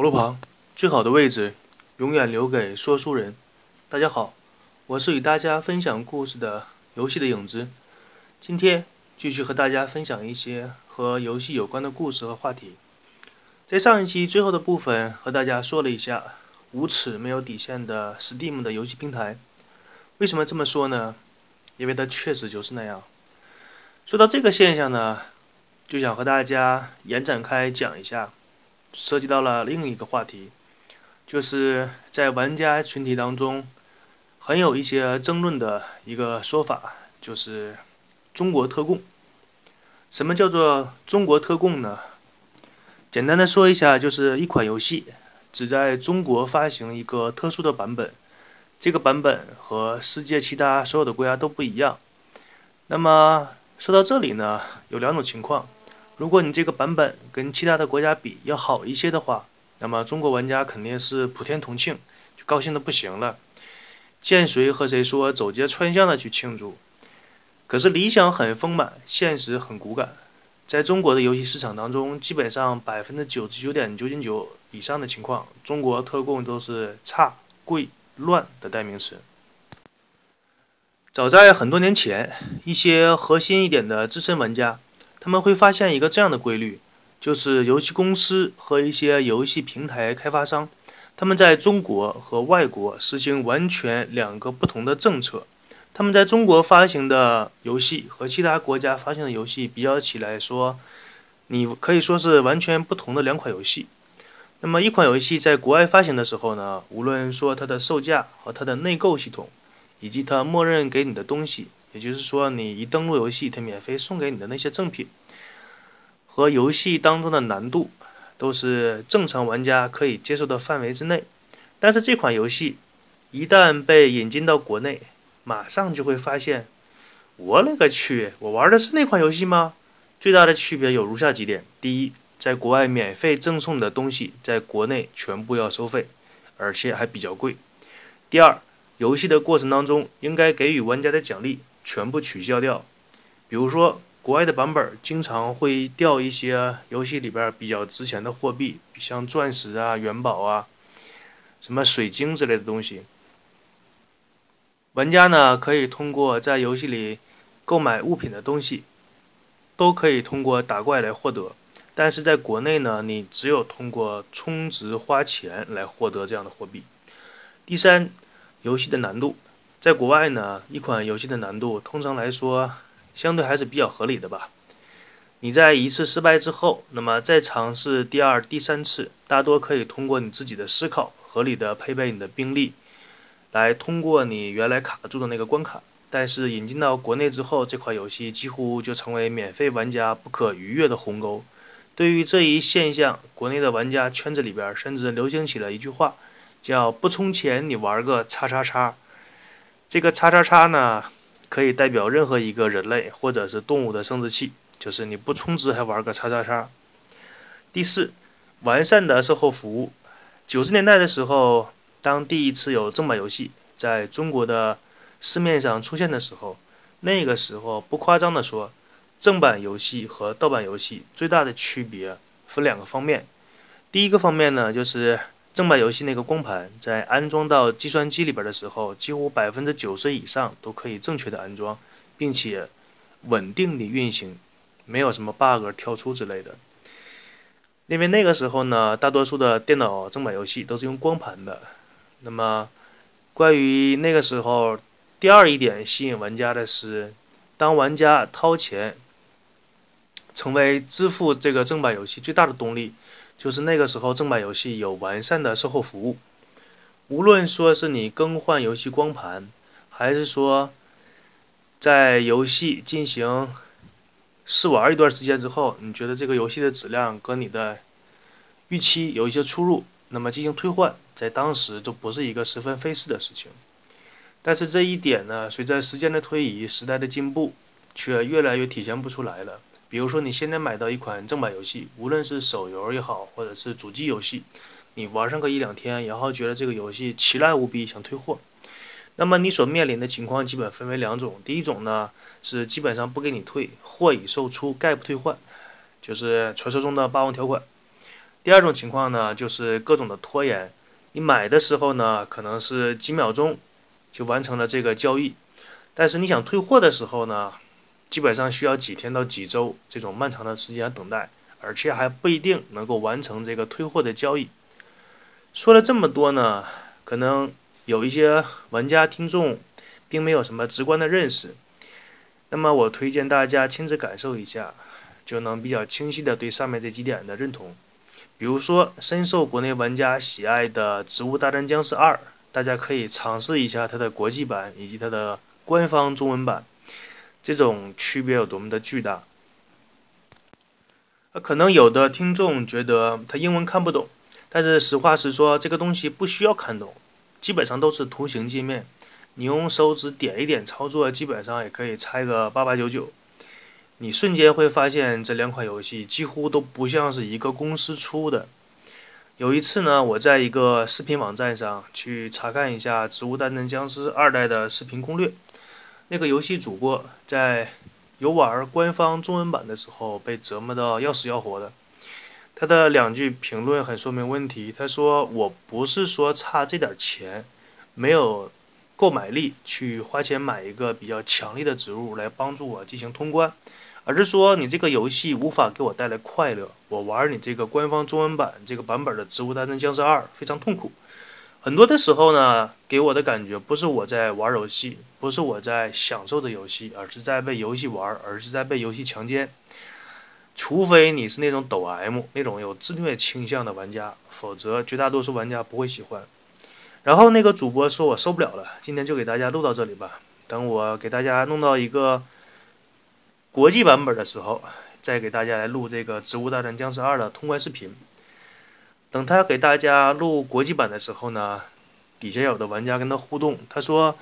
火炉旁最好的位置永远留给说书人。大家好，我是与大家分享故事的游戏的影子，今天继续和大家分享一些和游戏有关的故事和话题。在上一期最后的部分和大家说了一下无耻没有底线的 Steam 的游戏平台。为什么这么说呢？因为它确实就是那样。说到这个现象呢，就想和大家延展开讲一下，涉及到了另一个话题，就是在玩家群体当中很有一些争论的一个说法，就是中国特供。什么叫做中国特供呢？简单的说一下，就是一款游戏只在中国发行一个特殊的版本，这个版本和世界其他所有的国家都不一样。那么说到这里呢，有两种情况。如果你这个版本跟其他的国家比要好一些的话，那么中国玩家肯定是普天同庆，就高兴的不行了，见谁和谁说，走街串巷的去庆祝。可是理想很丰满，现实很骨感。在中国的游戏市场当中，基本上 99.9% 以上的情况，中国特供都是差、贵、乱的代名词。早在很多年前，一些核心一点的资深玩家他们会发现一个这样的规律，就是游戏公司和一些游戏平台开发商，他们在中国和外国实行完全两个不同的政策。他们在中国发行的游戏和其他国家发行的游戏比较起来说，你可以说是完全不同的两款游戏。那么一款游戏在国外发行的时候呢，无论说它的售价和它的内购系统，以及它默认给你的东西，也就是说你一登录游戏它免费送给你的那些赠品和游戏当中的难度，都是正常玩家可以接受的范围之内。但是这款游戏一旦被引进到国内，马上就会发现，我勒个去，我玩的是那款游戏吗？最大的区别有如下几点。第一，在国外免费赠送的东西在国内全部要收费，而且还比较贵。第二，游戏的过程当中应该给予玩家的奖励全部取消掉。比如说国外的版本经常会掉一些游戏里边比较值钱的货币，像钻石啊、元宝啊、什么水晶之类的东西。玩家呢可以通过在游戏里购买物品的东西都可以通过打怪来获得，但是在国内呢，你只有通过充值花钱来获得这样的货币。第三，游戏的难度。在国外呢，一款游戏的难度通常来说相对还是比较合理的吧。你在一次失败之后，那么再尝试第二、第三次，大多可以通过你自己的思考，合理的配备你的兵力，来通过你原来卡住的那个关卡。但是引进到国内之后，这款游戏几乎就成为免费玩家不可逾越的鸿沟。对于这一现象，国内的玩家圈子里边甚至流行起了一句话，叫不充钱你玩个叉叉叉。这个叉叉叉呢，可以代表任何一个人类或者是动物的生殖器，就是你不充值还玩个叉叉叉。第四，完善的售后服务。90年代的时候，当第一次有正版游戏在中国的市面上出现的时候，那个时候不夸张的说，正版游戏和盗版游戏最大的区别分两个方面。第一个方面呢，就是正版游戏那个光盘在安装到计算机里边的时候，几乎 90% 以上都可以正确的安装，并且稳定的运行，没有什么 bug 跳出之类的。因为那个时候呢，大多数的电脑正版游戏都是用光盘的。那么关于那个时候，第二一点吸引玩家的是，当玩家掏钱成为支付这个正版游戏最大的动力，就是那个时候正版游戏有完善的售后服务。无论说是你更换游戏光盘，还是说在游戏进行试玩一段时间之后，你觉得这个游戏的质量跟你的预期有一些出入，那么进行退换，在当时就不是一个十分费事的事情。但是这一点呢，随着时间的推移，时代的进步，却越来越体现不出来了。比如说你现在买到一款正版游戏，无论是手游也好，或者是主机游戏，你玩上个一两天，然后觉得这个游戏奇烂无比，想退货。那么你所面临的情况基本分为两种。第一种呢，是基本上不给你退，货已售出概不退换，就是传说中的霸王条款。第二种情况呢，就是各种的拖延。你买的时候呢，可能是几秒钟就完成了这个交易，但是你想退货的时候呢，基本上需要几天到几周这种漫长的时间等待，而且还不一定能够完成这个退货的交易。说了这么多呢，可能有一些玩家听众并没有什么直观的认识，那么我推荐大家亲自感受一下，就能比较清晰的对上面这几点的认同。比如说深受国内玩家喜爱的《植物大战僵尸2》，大家可以尝试一下它的国际版以及它的官方中文版，这种区别有多么的巨大。可能有的听众觉得他英文看不懂，但是实话实说，这个东西不需要看懂，基本上都是图形界面，你用手指点一点操作，基本上也可以拆个8899。你瞬间会发现这两款游戏几乎都不像是一个公司出的。有一次呢，我在一个视频网站上去查看一下《植物大战僵尸2代》的视频攻略，那个游戏主播在游玩官方中文版的时候被折磨到要死要活的。他的两句评论很说明问题，他说我不是说差这点钱，没有购买力去花钱买一个比较强力的植物来帮助我进行通关，而是说你这个游戏无法给我带来快乐，我玩你这个官方中文版这个版本的《植物大战僵尸2》非常痛苦。很多的时候呢，给我的感觉不是我在玩游戏，不是我在享受的游戏，而是在被游戏玩，而是在被游戏强奸。除非你是那种抖 M 那种有自虐倾向的玩家，否则绝大多数玩家不会喜欢。然后那个主播说我受不了了，今天就给大家录到这里吧，等我给大家弄到一个国际版本的时候，再给大家来录这个《植物大战僵尸2》的通关视频。等他给大家录国际版的时候呢，底下有的玩家跟他互动，他说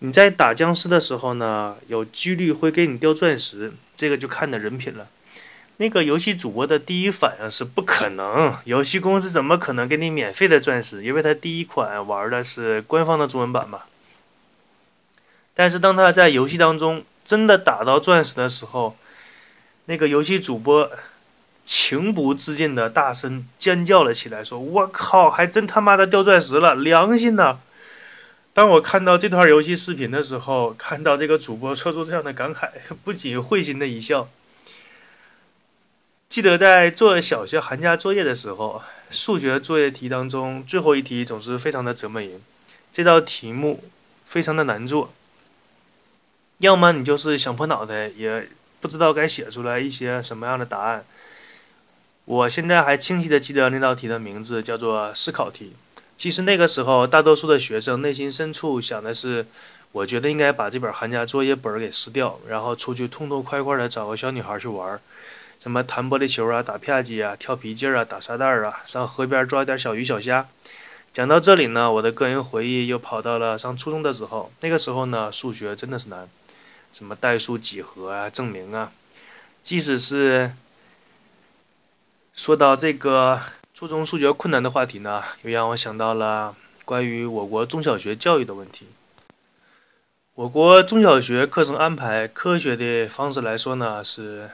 你在打僵尸的时候呢，有几率会给你掉钻石，这个就看你的人品了。那个游戏主播的第一反应是不可能，游戏公司怎么可能给你免费的钻石，因为他第一款玩的是官方的中文版嘛。但是当他在游戏当中真的打到钻石的时候，那个游戏主播情不自禁的大声尖叫了起来，说我靠，还真他妈的掉钻石了，良心呐！当我看到这段游戏视频的时候，看到这个主播说出这样的感慨，不仅会心的一笑。记得在做小学寒假作业的时候，数学作业题当中最后一题总是非常的折磨人，这道题目非常的难做，要么你就是想破脑袋也不知道该写出来一些什么样的答案。我现在还清晰的记得那道题的名字叫做思考题。其实那个时候大多数的学生内心深处想的是，我觉得应该把这本寒假作业本给撕掉，然后出去痛痛快快的找个小女孩去玩，什么弹玻璃球啊，打啪叽啊，跳皮筋啊，打沙袋啊，上河边抓点小鱼小虾。讲到这里呢，我的个人回忆又跑到了上初中的时候。那个时候呢，数学真的是难，什么代数几何啊，证明啊，即使是说到这个初中数学困难的话题呢，又让我想到了关于我国中小学教育的问题。我国中小学课程安排科学的方式来说呢，是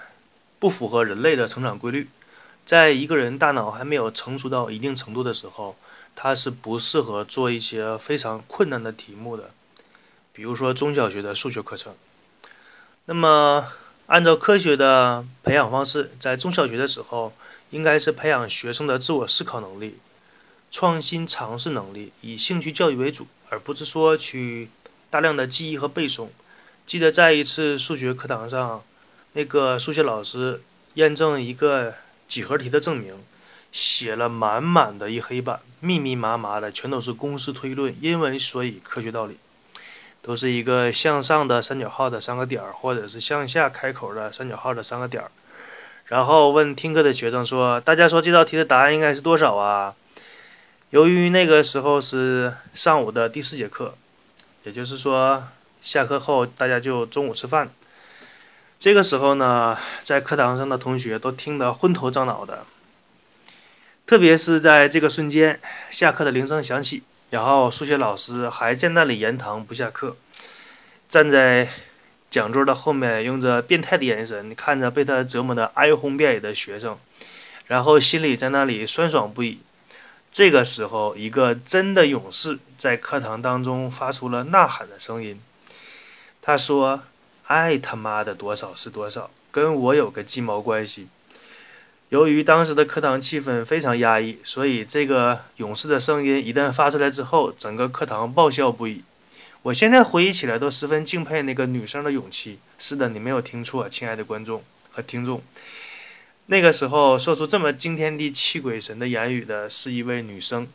不符合人类的成长规律。在一个人大脑还没有成熟到一定程度的时候，他是不适合做一些非常困难的题目的，比如说中小学的数学课程。那么按照科学的培养方式，在中小学的时候应该是培养学生的自我思考能力、创新尝试能力，以兴趣教育为主，而不是说去大量的记忆和背诵。记得在一次数学课堂上，那个数学老师验证一个几何题的证明，写了满满的一黑板，密密麻麻的全都是公式推论、因为所以、科学道理，都是一个向上的三角号的三个点，或者是向下开口的三角号的三个点。然后问听课的学生说，大家说这道题的答案应该是多少啊？由于那个时候是上午的第四节课，也就是说下课后大家就中午吃饭，这个时候呢，在课堂上的同学都听得昏头胀脑的，特别是在这个瞬间，下课的铃声响起，然后数学老师还在那里言堂不下课，站在讲桌的后面，用着变态的眼神看着被他折磨的哀鸿遍野的学生，然后心里在那里酸爽不已。这个时候，一个真的勇士在课堂当中发出了呐喊的声音。他说：“爱他妈的多少是多少，跟我有个鸡毛关系。”由于当时的课堂气氛非常压抑，所以这个勇士的声音一旦发出来之后，整个课堂爆笑不已。我现在回忆起来都十分敬佩那个女生的勇气。是的，你没有听错，亲爱的观众和听众，那个时候说出这么惊天地泣鬼神的言语的是一位女生。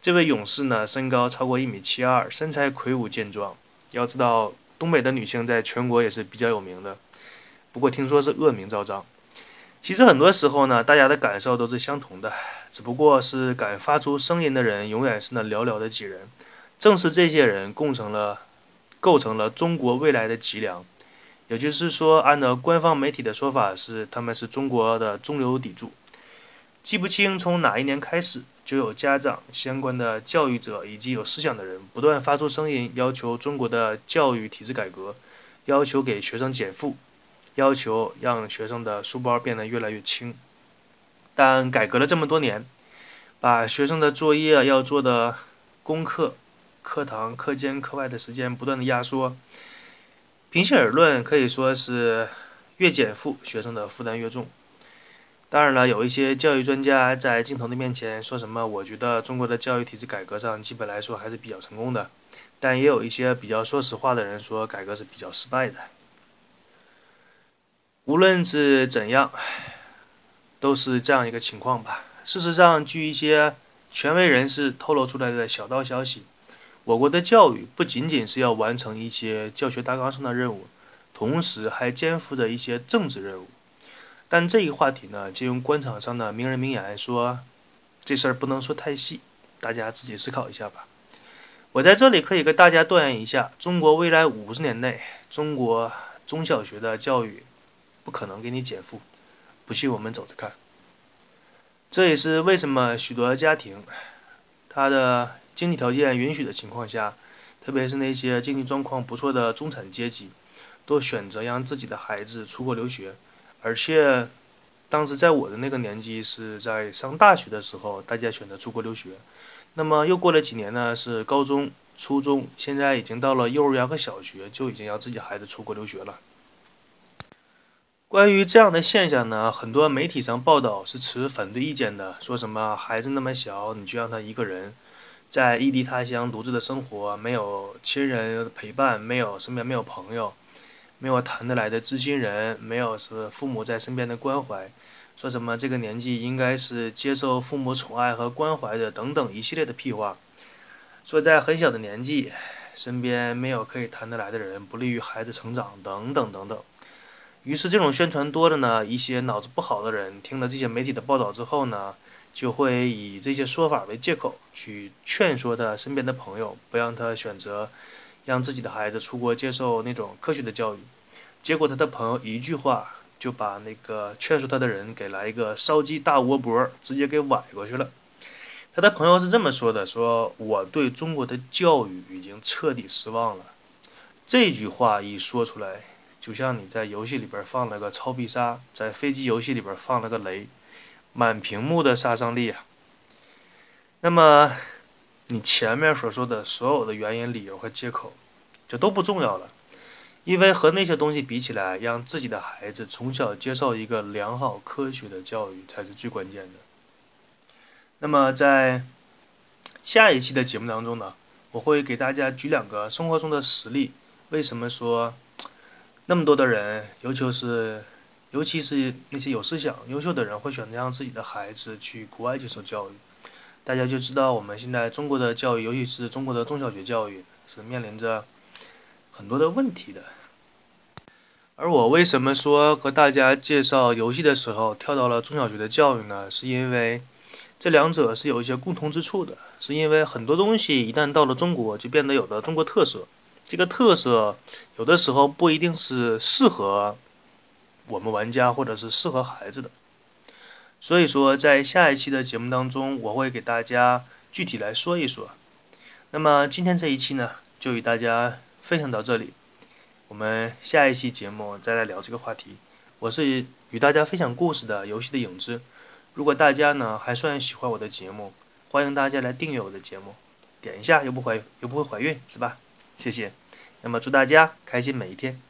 这位勇士呢，身高超过1.72米，身材魁梧健壮。要知道东北的女性在全国也是比较有名的，不过听说是恶名昭彰。其实很多时候呢，大家的感受都是相同的，只不过是敢发出声音的人永远是那寥寥的几人。正是这些人构成了中国未来的脊梁，也就是说，按照官方媒体的说法是，他们是中国的中流砥柱。记不清从哪一年开始，就有家长、相关的教育者以及有思想的人不断发出声音，要求中国的教育体制改革，要求给学生减负，要求让学生的书包变得越来越轻。但改革了这么多年，把学生的作业要做的功课、课堂、课间、课外的时间不断的压缩，平心而论，可以说是越减负，学生的负担越重。当然了，有一些教育专家在镜头的面前说什么，我觉得中国的教育体制改革上基本来说还是比较成功的，但也有一些比较说实话的人说改革是比较失败的。无论是怎样，都是这样一个情况吧。事实上，据一些权威人士透露出来的小道消息，我国的教育不仅仅是要完成一些教学大纲上的任务，同时还肩负着一些政治任务。但这一话题呢，就用官场上的名人名言说，这事儿不能说太细，大家自己思考一下吧。我在这里可以给大家断言一下，中国未来50年内，中国中小学的教育不可能给你减负，不信我们走着看。这也是为什么许多家庭，他的经济条件允许的情况下，特别是那些经济状况不错的中产阶级，都选择让自己的孩子出国留学。而且当时在我的那个年纪，是在上大学的时候，大家选择出国留学。那么又过了几年呢，是高中、初中，现在已经到了幼儿园和小学，就已经让自己孩子出国留学了。关于这样的现象呢，很多媒体上报道是持反对意见的，说什么孩子那么小，你就让他一个人在异地他乡独自的生活，没有亲人陪伴，身边没有朋友，没有谈得来的知心人，没有是父母在身边的关怀，说什么这个年纪应该是接受父母宠爱和关怀的等等一系列的屁话。说在很小的年纪，身边没有可以谈得来的人，不利于孩子成长等等等等。于是这种宣传多了呢，一些脑子不好的人听了这些媒体的报道之后呢，就会以这些说法为借口去劝说他身边的朋友，不让他选择让自己的孩子出国接受那种科学的教育。结果他的朋友一句话就把那个劝说他的人给来一个烧鸡大窝脖，直接给崴过去了。他的朋友是这么说的，说我对中国的教育已经彻底失望了。这句话一说出来，就像你在游戏里边放了个超必杀，在飞机游戏里边放了个雷，满屏幕的杀伤力啊。那么你前面所说的所有的原因、理由和借口就都不重要了，因为和那些东西比起来，让自己的孩子从小接受一个良好科学的教育才是最关键的。那么在下一期的节目当中呢，我会给大家举2个生活中的实例，为什么说那么多的人，尤其是那些有思想、优秀的人，会选择让自己的孩子去国外接受教育。大家就知道，我们现在中国的教育，尤其是中国的中小学教育，是面临着很多的问题的。而我为什么说和大家介绍游戏的时候跳到了中小学的教育呢？是因为这2者是有一些共同之处的，是因为很多东西一旦到了中国，就变得有了中国特色。这个特色有的时候不一定是适合我们玩家或者是适合孩子的，所以说在下一期的节目当中，我会给大家具体来说一说。那么今天这一期呢，就与大家分享到这里，我们下一期节目再来聊这个话题。我是与大家分享故事的游戏的影子。如果大家呢还算喜欢我的节目，欢迎大家来订阅我的节目，点一下又不会怀孕是吧？谢谢。那么祝大家开心每一天。